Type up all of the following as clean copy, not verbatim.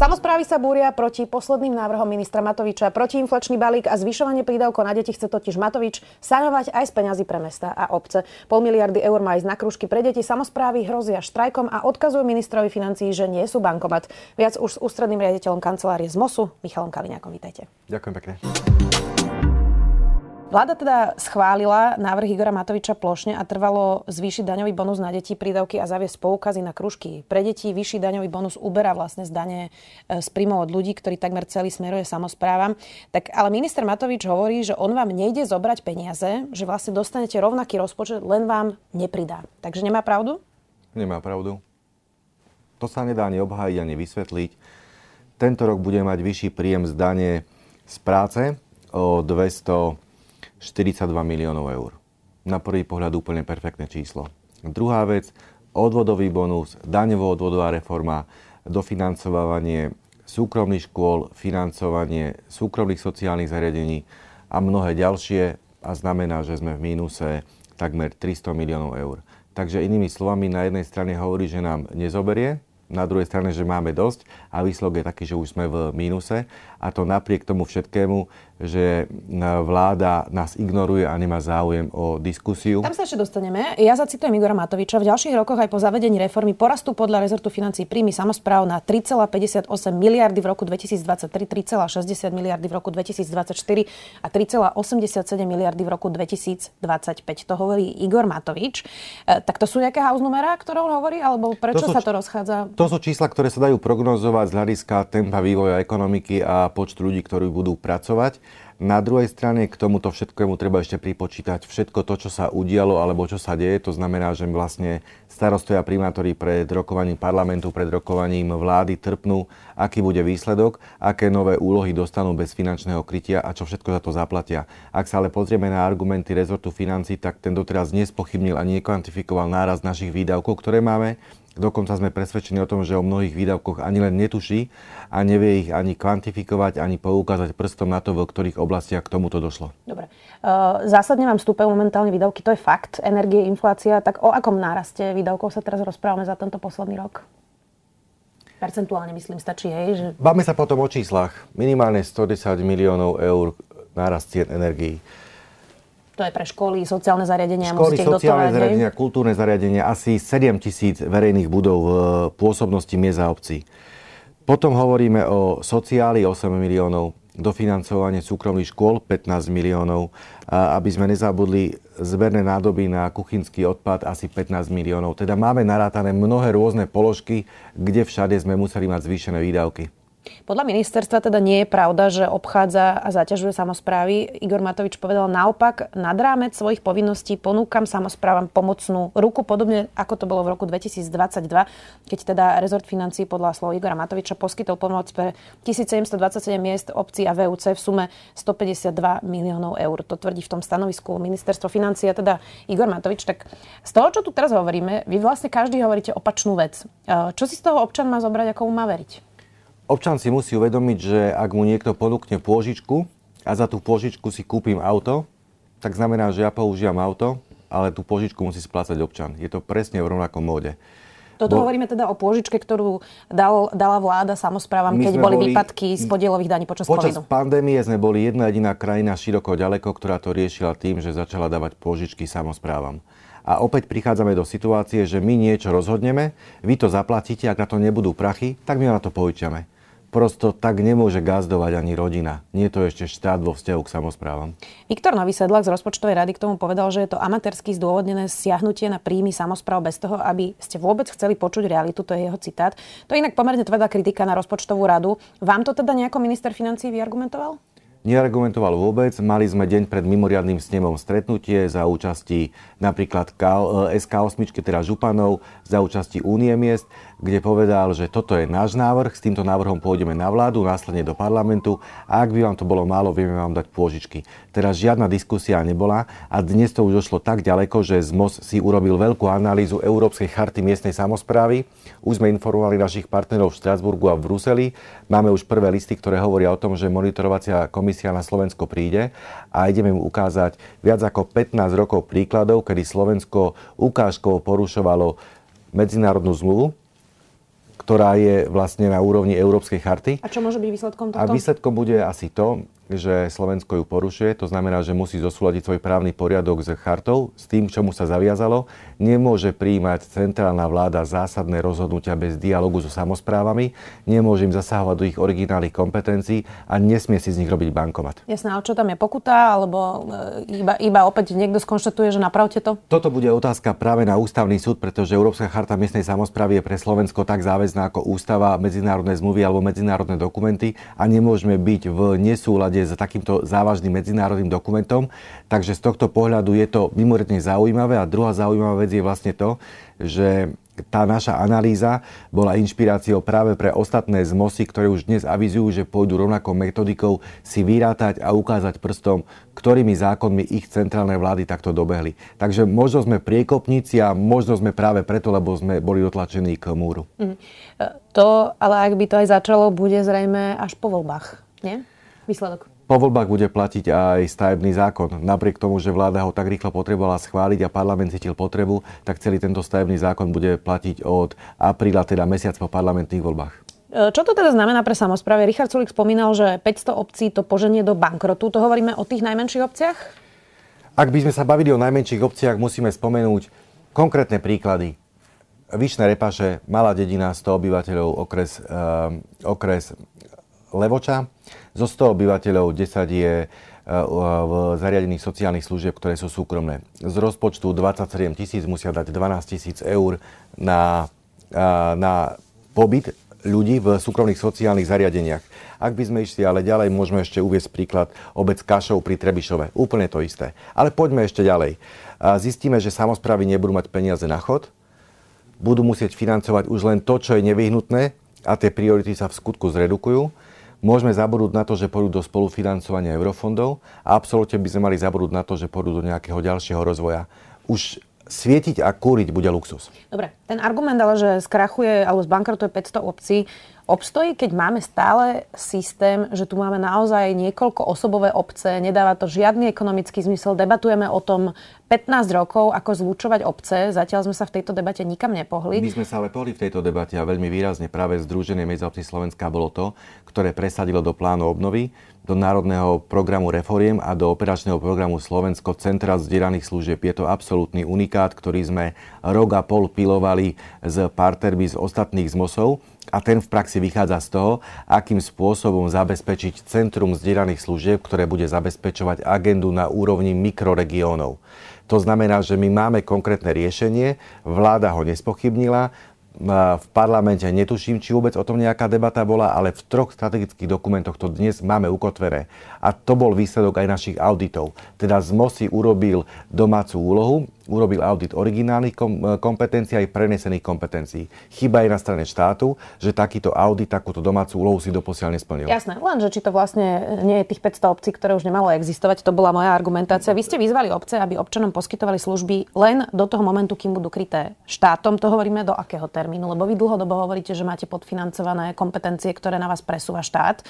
Samosprávy sa búria proti posledným návrhom ministra Matoviča. Protiinflačný balík a zvyšovanie prídavkov na deti chce totiž Matovič saňovať aj z peňazí pre mestá a obce. 0,5 miliardy eur má ísť na krúžky pre deti. Samosprávy hrozia štrajkom a odkazujú ministrovi financií, že nie sú bankomat. Viac už s ústredným riaditeľom kancelárie ZMOSu Michalom Kaliňákom. Vítajte. Ďakujem pekne. Vláda teda schválila návrh Igora Matoviča plošne a trvalo zvýšiť daňový bonus na deti, prídavky a zaviesť poukazy na kružky. Pre deti vyšší daňový bonus uberá vlastne z dane z príjmov od ľudí, ktorý takmer celý smeruje samosprávam. Tak ale minister Matovič hovorí, že on vám nejde zobrať peniaze, že vlastne dostanete rovnaký rozpočet, len vám nepridá. Takže nemá pravdu? Nemá pravdu. To sa nedá ani obhájiť, ani vysvetliť. Tento rok bude mať vyšší príjem z dane z práce o 42 miliónov eur. Na prvý pohľad úplne perfektné číslo. Druhá vec, odvodový bonus, daňovo-odvodová reforma, dofinancovanie súkromných škôl, financovanie súkromných sociálnych zariadení a mnohé ďalšie, a znamená, že sme v mínuse takmer 300 miliónov eur. Takže inými slovami, na jednej strane hovorí, že nám nezoberie, na druhej strane, že máme dosť a výsledok je taký, že už sme v mínuse, a to napriek tomu všetkému, že vláda nás ignoruje a nemá záujem o diskusiu. Tam sa ešte dostaneme. Ja zacitujem Igora Matoviča. V ďalších rokoch aj po zavedení reformy porastú podľa rezortu financií príjmy samospráv na 3,58 miliardy v roku 2023, 3,60 miliardy v roku 2024 a 3,87 miliardy v roku 2025. To hovorí Igor Matovič. Tak to sú nejaké house numerá, ktorou hovorí, alebo prečo sa to rozchádza? To sú čísla, ktoré sa dajú prognozovať z hľadiska tempa vývoja ekonomiky a počtu ľudí, ktorí budú pracovať. Na druhej strane k tomuto všetkému treba ešte pripočítať všetko to, čo sa udialo alebo čo sa deje. To znamená, že vlastne starostovia a primátori pred rokovaním parlamentu, pred rokovaním vlády trpnú, aký bude výsledok, aké nové úlohy dostanú bez finančného krytia a čo všetko za to zaplatia. Ak sa ale pozrieme na argumenty rezortu financií, tak ten doteraz nespochybnil a nekvantifikoval nárast našich výdavkov, ktoré máme. Dokonca sme presvedčení o tom, že o mnohých výdavkoch ani len netuší a nevie ich ani kvantifikovať, ani poukázať prstom na to, v ktorých oblastiach k tomuto došlo. Dobre. Zásadne vám vstúpajú momentálne výdavky, to je fakt. Energie, inflácia, tak o akom náraste výdavkov sa teraz rozprávame za tento posledný rok? Percentuálne myslím, stačí, hej? Že... Báme sa potom o číslach. Minimálne 110 miliónov eur nárast cien energií. To je pre školy, sociálne zariadenia. Školy, sociálne zariadenia, kultúrne zariadenia, asi 7 000 verejných budov v pôsobnosti miest a obcí. Potom hovoríme o sociáli 8 miliónov, dofinancovanie súkromných škôl 15 miliónov, aby sme nezabudli zberné nádoby na kuchynský odpad asi 15 miliónov. Teda máme narátané mnohé rôzne položky, kde všade sme museli mať zvýšené výdavky. Podľa ministerstva teda nie je pravda, že obchádza a zaťažuje samosprávy. Igor Matovič povedal naopak, nad rámec svojich povinností ponúkam samosprávam pomocnú ruku, podobne ako to bolo v roku 2022, keď teda rezort financií podľa slov Igora Matoviča poskytol pomoc pre 1727 miest obcí a VUC v sume 152 miliónov eur. To tvrdí v tom stanovisku ministerstvo financií, teda Igor Matovič. Tak z toho, čo tu teraz hovoríme, vy vlastne každý hovoríte opačnú vec. Čo si z toho občan má zobrať, ako mu má veriť? Občan si musí uvedomiť, že ak mu niekto ponúkne pôžičku a za tú pôžičku si kúpim auto, tak znamená, že ja používam auto, ale tú pôžičku musí splácať občan. Je to presne v rovnakom móde. Toto hovoríme teda o pôžičke, ktorú dala vláda samosprávam, keď boli výpadky z podielových daní počas covidu. Počas pandémie sme boli jedna jediná krajina široko ďaleko, ktorá to riešila tým, že začala dávať pôžičky samosprávam. A opäť prichádzame do situácie, že my niečo rozhodneme, vy to zaplatíte, ak na to nebudú prachy, tak my na to požičiame. Prosto tak nemôže gazdovať ani rodina. Nie je to ešte štát vo vzťahu k samosprávam. Viktor Nový Sedlak z rozpočtovej rady k tomu povedal, že je to amatérsky zdôvodnené siahnutie na príjmy samospráv bez toho, aby ste vôbec chceli počuť realitu. To je jeho citát. To je inak pomerne tvrdá kritika na rozpočtovú radu. Vám to teda nejako minister financií vyargumentoval? Neargumentoval vôbec. Mali sme deň pred mimoriadnym snemom stretnutie za účasti napríklad SK8, teda županov, za účasti Únie miest, kde povedal, že toto je náš návrh, s týmto návrhom pôjdeme na vládu, následne do parlamentu a ak by vám to bolo málo, vieme vám dať pôžičky. Teraz žiadna diskusia nebola a dnes to už došlo tak ďaleko, že ZMOS si urobil veľkú analýzu Európskej charty miestnej samosprávy. Už sme informovali našich partnerov v Štrasburgu a v Bruseli. Máme už prvé listy, ktoré hovoria o tom, že monitorovacia komisia na Slovensko príde a ideme mu ukázať viac ako 15 rokov príkladov, kedy Slovensko ukážkovo porušovalo medzinárodnú zmluvu, ktorá je vlastne na úrovni Európskej charty. A čo môže byť výsledkom tohto? A výsledkom bude asi to, že Slovensko ju porušuje, to znamená, že musí zosúladiť svoj právny poriadok s chartou, s tým, čomu sa zaviazalo. Nemôže prijímať centrálna vláda zásadné rozhodnutia bez dialogu so samosprávami, nemôže im zasahovať do ich originálnych kompetencií a nesmie si z nich robiť bankomat. Jasné, ale čo tam je pokuta, alebo iba opäť niekto skonštatuje, že napravte to? Toto bude otázka práve na ústavný súd, pretože Európska charta miestnej samosprávy je pre Slovensko tak záväzná ako ústava, medzinárodné zmluvy alebo medzinárodné dokumenty a nemôžeme byť v nesúlade za takýmto závažným medzinárodným dokumentom. Takže z tohto pohľadu je to mimoriadne zaujímavé. A druhá zaujímavá vec je vlastne to, že tá naša analýza bola inšpiráciou práve pre ostatné ZMOSy, ktoré už dnes avizujú, že pôjdu rovnakou metodikou si vyrátať a ukázať prstom, ktorými zákonmi ich centrálne vlády takto dobehli. Takže možno sme priekopníci a možno sme práve preto, lebo sme boli dotlačení k múru. To, ale ak by to aj začalo, bude zrejme až po voľbách, nie? Výsledok. Po voľbách bude platiť aj stavebný zákon. Napriek tomu, že vláda ho tak rýchlo potrebovala schváliť a parlament cítil potrebu, tak celý tento stavebný zákon bude platiť od apríla, teda mesiac po parlamentných voľbách. Čo to teda znamená pre samosprávy? Richard Sulík spomínal, že 500 obcí to poženie do bankrotu. To hovoríme o tých najmenších obciach? Ak by sme sa bavili o najmenších obciach, musíme spomenúť konkrétne príklady. Vyšné Repáše, malá dedina, 100 obyvateľov, okres Levoča. Zo 100 obyvateľov 10 je v zariadených sociálnych služieb, ktoré sú súkromné. Z rozpočtu 27 000 musia dať 12 000 eur na pobyt ľudí v súkromných sociálnych zariadeniach. Ak by sme išli ale ďalej, môžeme ešte uviesť príklad obec Kašov pri Trebišove. Úplne to isté. Ale poďme ešte ďalej. Zistíme, že samosprávy nebudú mať peniaze na chod, budú musieť financovať už len to, čo je nevyhnutné a tie priority sa v skutku zredukujú. Môžeme zabudnúť na to, že pôjdu do spolufinancovania eurofondov a absolútne by sme mali zabudnúť na to, že pôjdu do nejakého ďalšieho rozvoja. Už svietiť a kúriť bude luxus. Dobre, ten argument ale, že skrachuje alebo zbankrotuje 500 obcí, obstojí, keď máme stále systém, že tu máme naozaj niekoľko osobové obce, nedáva to žiadny ekonomický zmysel, debatujeme o tom 15 rokov, ako zlučovať obce, zatiaľ sme sa v tejto debate nikam nepohli. My sme sa ale pohli v tejto debate a veľmi výrazne práve Združenie medzioobcí Slovenska bolo to, ktoré presadilo do plánu obnovy, do národného programu reforiem a do operačného programu Slovensko centra zdieľaných služieb. Je to absolútny unikát, ktorý sme rok a pol pilovali z partnermi z ostatných ZMOSov a ten v praxi vychádza z toho, akým spôsobom zabezpečiť centrum zdieľaných služieb, ktoré bude zabezpečovať agendu na úrovni mikroregiónov. To znamená, že my máme konkrétne riešenie, vláda ho nespochybnila, v parlamente netuším, či vôbec o tom nejaká debata bola, ale v 3 strategických dokumentoch to dnes máme ukotvené. A to bol výsledok aj našich auditov. Teda ZMOS si urobil domácu úlohu, urobil audit originálnych kompetencií aj prenesených kompetencií. Chyba je na strane štátu, že takýto audit, takúto domácu úlohu si doposiaľ nesplnil. Jasné, lenže či to vlastne nie je tých 500 obcí, ktoré už nemalo existovať, to bola moja argumentácia. Vy ste vyzvali obce, aby občanom poskytovali služby len do toho momentu, kým budú kryté štátom. To hovoríme do akého termínu, lebo vy dlhodobo hovoríte, že máte podfinancované kompetencie, ktoré na vás presúva štát.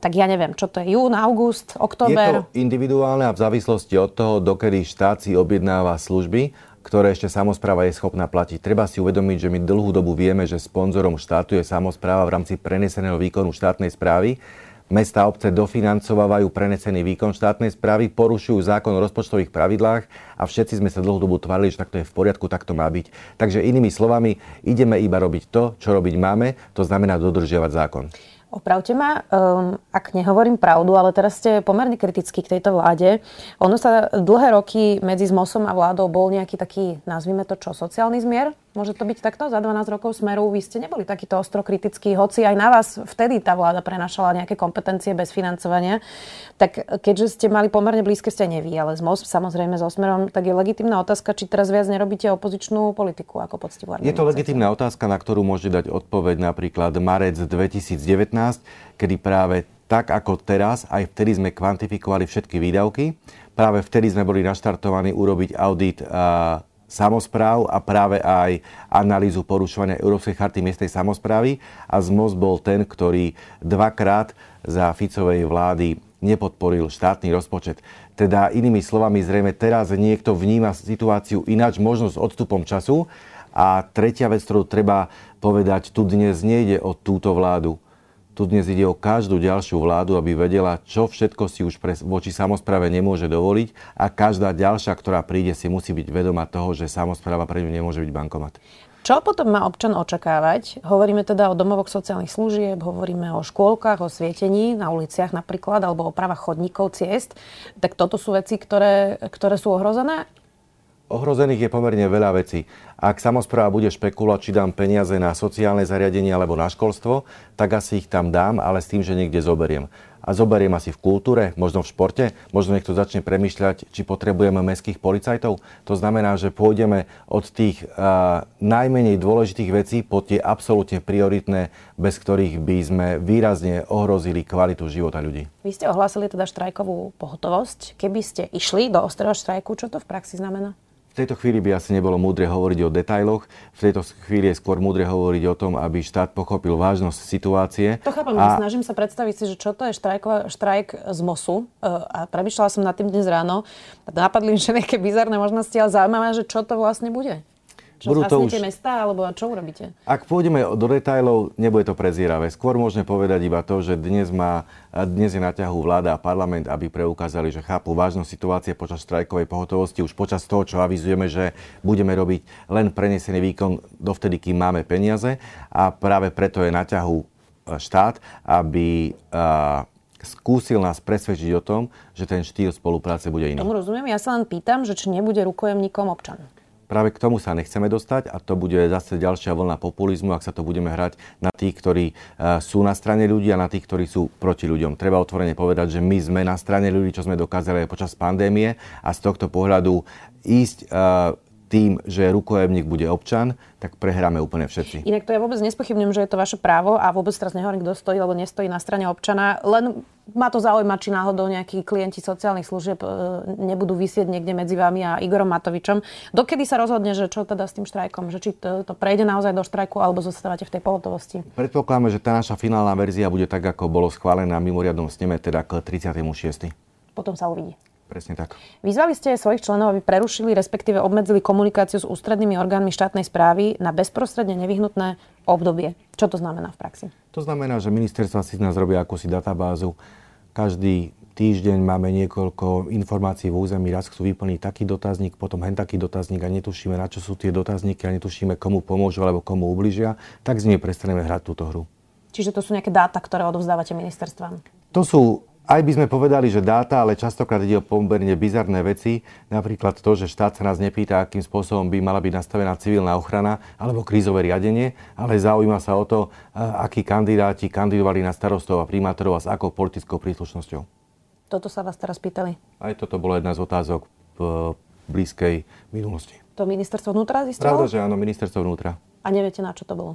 Tak ja neviem, čo to je jún, august, október. Je to individuálne a v závislosti od toho, dokedy štát si objednáva služby, ktoré ešte samospráva je schopná platiť. Treba si uvedomiť, že my dlhú dobu vieme, že sponzorom štátu je samospráva v rámci preneseného výkonu štátnej správy. Mestá a obce dofinancovávajú prenesený výkon štátnej správy, porušujú zákon o rozpočtových pravidlách a všetci sme sa dlhodobo tvárili, že takto je v poriadku, takto má byť. Takže inými slovami, ideme iba robiť to, čo robiť máme, to znamená dodržiavať zákon. Opravte ma, ak nehovorím pravdu, ale teraz ste pomerne kritickí k tejto vláde. Ono sa dlhé roky medzi ZMOSom a vládou bol nejaký taký, nazvime to čo, sociálny zmier? Môže to byť takto? Za 12 rokov Smeru vy ste neboli takýto ostrokritický, hoci aj na vás vtedy tá vláda prenašala nejaké kompetencie bez financovania. Tak keďže ste mali pomerne blízke, ste aj nevy, ale z MOS, samozrejme so Smerom, tak je legitímna otázka, či teraz viac nerobíte opozičnú politiku ako poctivú organizáciu. Je to legitímna otázka, na ktorú môže dať odpoveď napríklad marec 2019, kedy práve tak ako teraz, aj vtedy sme kvantifikovali všetky výdavky. Práve vtedy sme boli naštartovaní urobiť audit samospráv a práve aj analýzu porušovania Európskej charty miestnej samosprávy a ZMOS bol ten, ktorý dvakrát za Ficovej vlády nepodporil štátny rozpočet. Teda inými slovami, zrejme teraz niekto vníma situáciu ináč, možno s odstupom času. A tretia vec, ktorú treba povedať, tu dnes nejde o túto vládu. Tu dnes ide o každú ďalšiu vládu, aby vedela, čo všetko si už voči samospráve nemôže dovoliť a každá ďalšia, ktorá príde, si musí byť vedomá toho, že samospráva pre ňu nemôže byť bankomat. Čo potom má občan očakávať? Hovoríme teda o domovoch sociálnych služieb, hovoríme o škôlkach, o svietení na uliciach napríklad, alebo o právach chodníkov, ciest. Tak toto sú veci, ktoré sú ohrozené? Ohrozených je pomerne veľa vecí. Ak samospráva bude špekulovať, či dám peniaze na sociálne zariadenie alebo na školstvo, tak asi ich tam dám, ale s tým, že niekde zoberiem. A zoberiem asi v kultúre, možno v športe, možno niekto začne premýšľať, či potrebujeme mestských policajtov. To znamená, že pôjdeme od tých najmenej dôležitých vecí po tie absolútne prioritné, bez ktorých by sme výrazne ohrozili kvalitu života ľudí. Vy ste ohlásili teda štrajkovú pohotovosť. Keby ste išli do ostrého štrajku, čo to v praxi znamená? V tejto chvíli by asi nebolo múdre hovoriť o detailoch. V tejto chvíli je skôr múdre hovoriť o tom, aby štát pochopil vážnosť situácie. To chápam, snažím sa predstaviť si, že čo to je štrajk z MOSu. A premýšľala som nad tým dnes ráno. Napadli mi všetky bizarné možnosti, ale zaujímavé, že čo to vlastne bude. Čo zhasnete mesta, alebo čo urobíte? Ak pôjdeme do detailov, nebude to prezieravé. Skôr môžeme povedať iba to, že dnes je na ťahu vláda a parlament, aby preukázali, že chápu vážnosť situácie počas štrajkovej pohotovosti, už počas toho, čo avizujeme, že budeme robiť len prenesený výkon dovtedy, kým máme peniaze. A práve preto je na ťahu štát, aby skúsil nás presvedčiť o tom, že ten štýl spolupráce bude iný. Tomu rozumiem, ja sa len pýtam, že či nebude rukojemníkom občan. Práve k tomu sa nechceme dostať a to bude zase ďalšia vlna populizmu, ak sa to budeme hrať na tých, ktorí sú na strane ľudí a na tých, ktorí sú proti ľuďom. Treba otvorene povedať, že my sme na strane ľudí, čo sme dokázali aj počas pandémie a z tohto pohľadu ísť tým, že rukojemník bude občan, tak prehráme úplne všetci. Inak to ja vôbec nespochybňujem, že je to vaše právo a vôbec teraz nehovorím, kto stojí, alebo nestojí na strane občana. Len ma to zaujíma, či náhodou nejakí klienti sociálnych služieb nebudú visieť niekde medzi vami a Igorom Matovičom. Dokedy sa rozhodne, že čo teda s tým štrajkom? Že či to prejde naozaj do štrajku, alebo zostávate v tej pohotovosti? Predpokladáme, že tá naša finálna verzia bude tak, ako bolo schválená v mimoriadnom sneme, teda k 30.6. Potom sa uvidí. Presne tak. Vyzvali ste svojich členov, aby prerušili, respektíve obmedzili komunikáciu s ústrednými orgánmi štátnej správy na bezprostredne nevyhnutné obdobie. Čo to znamená v praxi? To znamená, že ministerstva si nás robia akúsi databázu. Každý týždeň máme niekoľko informácií v území, raz chcú vyplniť taký dotazník, potom hen taký dotazník a netušíme, na čo sú tie dotazníky a netušíme, komu pomôžu alebo komu ubližia, tak z nej prestaneme hrať túto hru. Čiže to sú nejaké dáta, ktoré odovzdávate ministerstvám? To sú aj by sme povedali, že dáta, ale častokrát ide o pomerne bizarné veci. Napríklad to, že štát sa nás nepýta, akým spôsobom by mala byť nastavená civilná ochrana alebo krízové riadenie, ale zaujíma sa o to, akí kandidáti kandidovali na starostov a primátorov a s akou politickou príslušnosťou. Toto sa vás teraz pýtali? Aj toto bola jedna z otázok v blízkej minulosti. To ministerstvo vnútra zistilo? Pravda, že áno, ministerstvo vnútra. A neviete, na čo to bolo?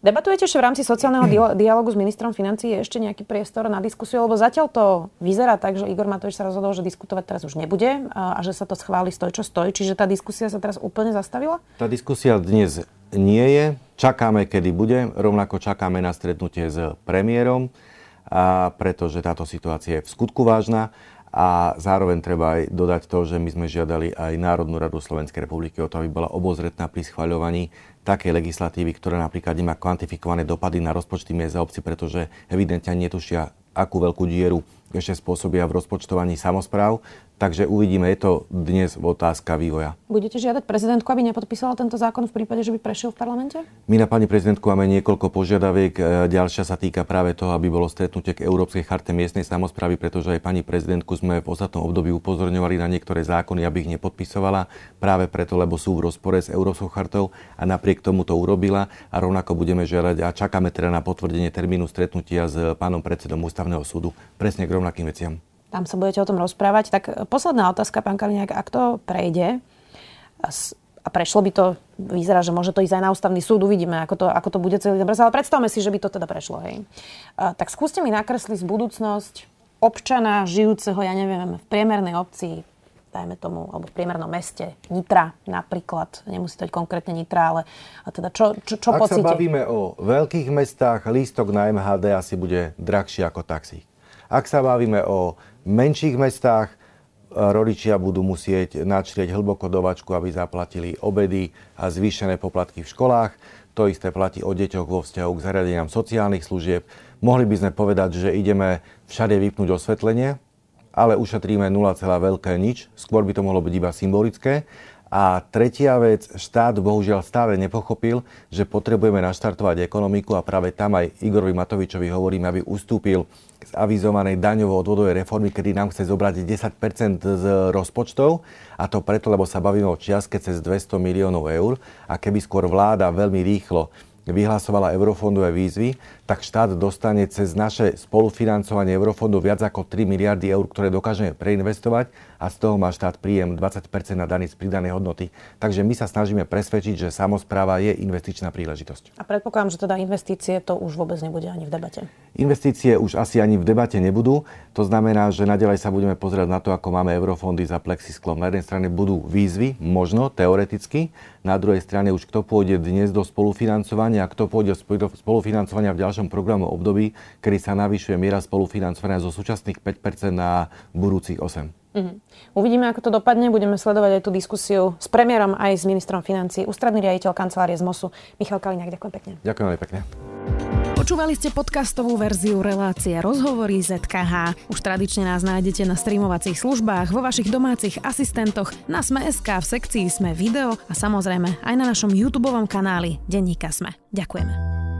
Debatujete ešte v rámci sociálneho dialógu s ministrom financií? Je ešte nejaký priestor na diskusiu? Lebo zatiaľ to vyzerá tak, že Igor Matovič sa rozhodol, že diskutovať teraz už nebude a že sa to schváli stoj, čo stojí. Čiže tá diskusia sa teraz úplne zastavila? Tá diskusia dnes nie je. Čakáme, kedy bude. Rovnako čakáme na stretnutie s premiérom, pretože táto situácia je v skutku vážna. A zároveň treba aj dodať to, že my sme žiadali aj Národnú radu Slovenskej republiky o to, aby bola obozretná pri schvaľovaní takej legislatívy, ktorá napríklad nemá kvantifikované dopady na rozpočty miest a obcí, pretože evidentne netušia, akú veľkú dieru ešte spôsobia v rozpočtovaní samospráv. Takže uvidíme, je to dnes otázka vývoja. Budete žiadať prezidentku, aby nepodpísala tento zákon v prípade, že by prešiel v parlamente? My na pani prezidentku máme niekoľko požiadaviek. Ďalšia sa týka práve toho, aby bolo stretnutie k Európskej charte miestnej samosprávy, pretože aj pani prezidentku sme v ostatnom období upozorňovali na niektoré zákony, aby ich nepodpisovala. Práve preto, lebo sú v rozpore s Európskou chartou a napriek tomu to urobila. A rovnako budeme žiadať a čakáme teda na potvrdenie termínu stretnutia s pánom predsedom Ústavného súdu. Presne k rovnakým veciam. Tam sa budete o tom rozprávať. Tak posledná otázka, pán Kaliňák, ak to prejde a prešlo by to, vyzerá, že môže to ísť aj na Ústavný súd, uvidíme, ako to bude celý dobré, ale predstavme si, že by to teda prešlo, hej. Tak skúste mi nakresliť budúcnosť občana žijúceho, ja neviem, v priemernej obci, dajme tomu, alebo v priemernom meste Nitra napríklad, nemusí to byť konkrétne Nitra, ale teda čo ak pocíte? Ak sa bavíme o veľkých mestách, lístok na MHD asi bude drahší ako taxík. Ak sa bavíme o menších mestách, rodičia budú musieť načrieť hlboko do vačku, aby zaplatili obedy a zvýšené poplatky v školách. To isté platí o deťoch vo vzťahu k zariadeniam sociálnych služieb. Mohli by sme povedať, že ideme všade vypnúť osvetlenie, ale ušetríme 0, veľké nič. Skôr by to mohlo byť iba symbolické. A tretia vec, štát bohužiaľ stále nepochopil, že potrebujeme naštartovať ekonomiku a práve tam aj Igorovi Matovičovi hovoríme, aby ustúpil z avizovanej daňovo-odvodovej reformy, kedy nám chce zobrať 10% z rozpočtov a to preto, lebo sa bavíme o čiastke cez 200 miliónov eur a keby skôr vláda veľmi rýchlo vyhlasovala eurofondové výzvy, tak štát dostane cez naše spolufinancovanie eurofondov viac ako 3 miliardy eur, ktoré dokážeme preinvestovať a z toho má štát príjem 20% na daň z pridanej hodnoty. Takže my sa snažíme presvedčiť, že samospráva je investičná príležitosť. A predpokladám, že teda investície to už vôbec nebude ani v debate. Investície už asi ani v debate nebudú. To znamená, že naďalej sa budeme pozerať na to, ako máme eurofondy za plexisklom. Na jednej strane budú výzvy, možno teoreticky, na druhej strane už kto pôjde dnes do spolufinancovania a kto pôjde do spolufinancovania v ďalšom programovom období, kedy sa navyšuje miera spolufinancovania zo súčasných 5% na budúcich 8%. Uvidíme, ako to dopadne. Budeme sledovať aj tú diskusiu s premiérom aj s ministrom financií. Ústredný riaditeľ kancelárie ZMOSu Michal Kaliňák, ďakujem pekne. Ďakujem veľmi pekne. Počúvali ste podcastovú verziu relácie Rozhovory ZKH. Už tradične nás nájdete na streamovacích službách, vo vašich domácich asistentoch, na Sme.sk, v sekcii Sme video a samozrejme aj na našom YouTubeovom kanáli Denníka Sme. Ďakujeme.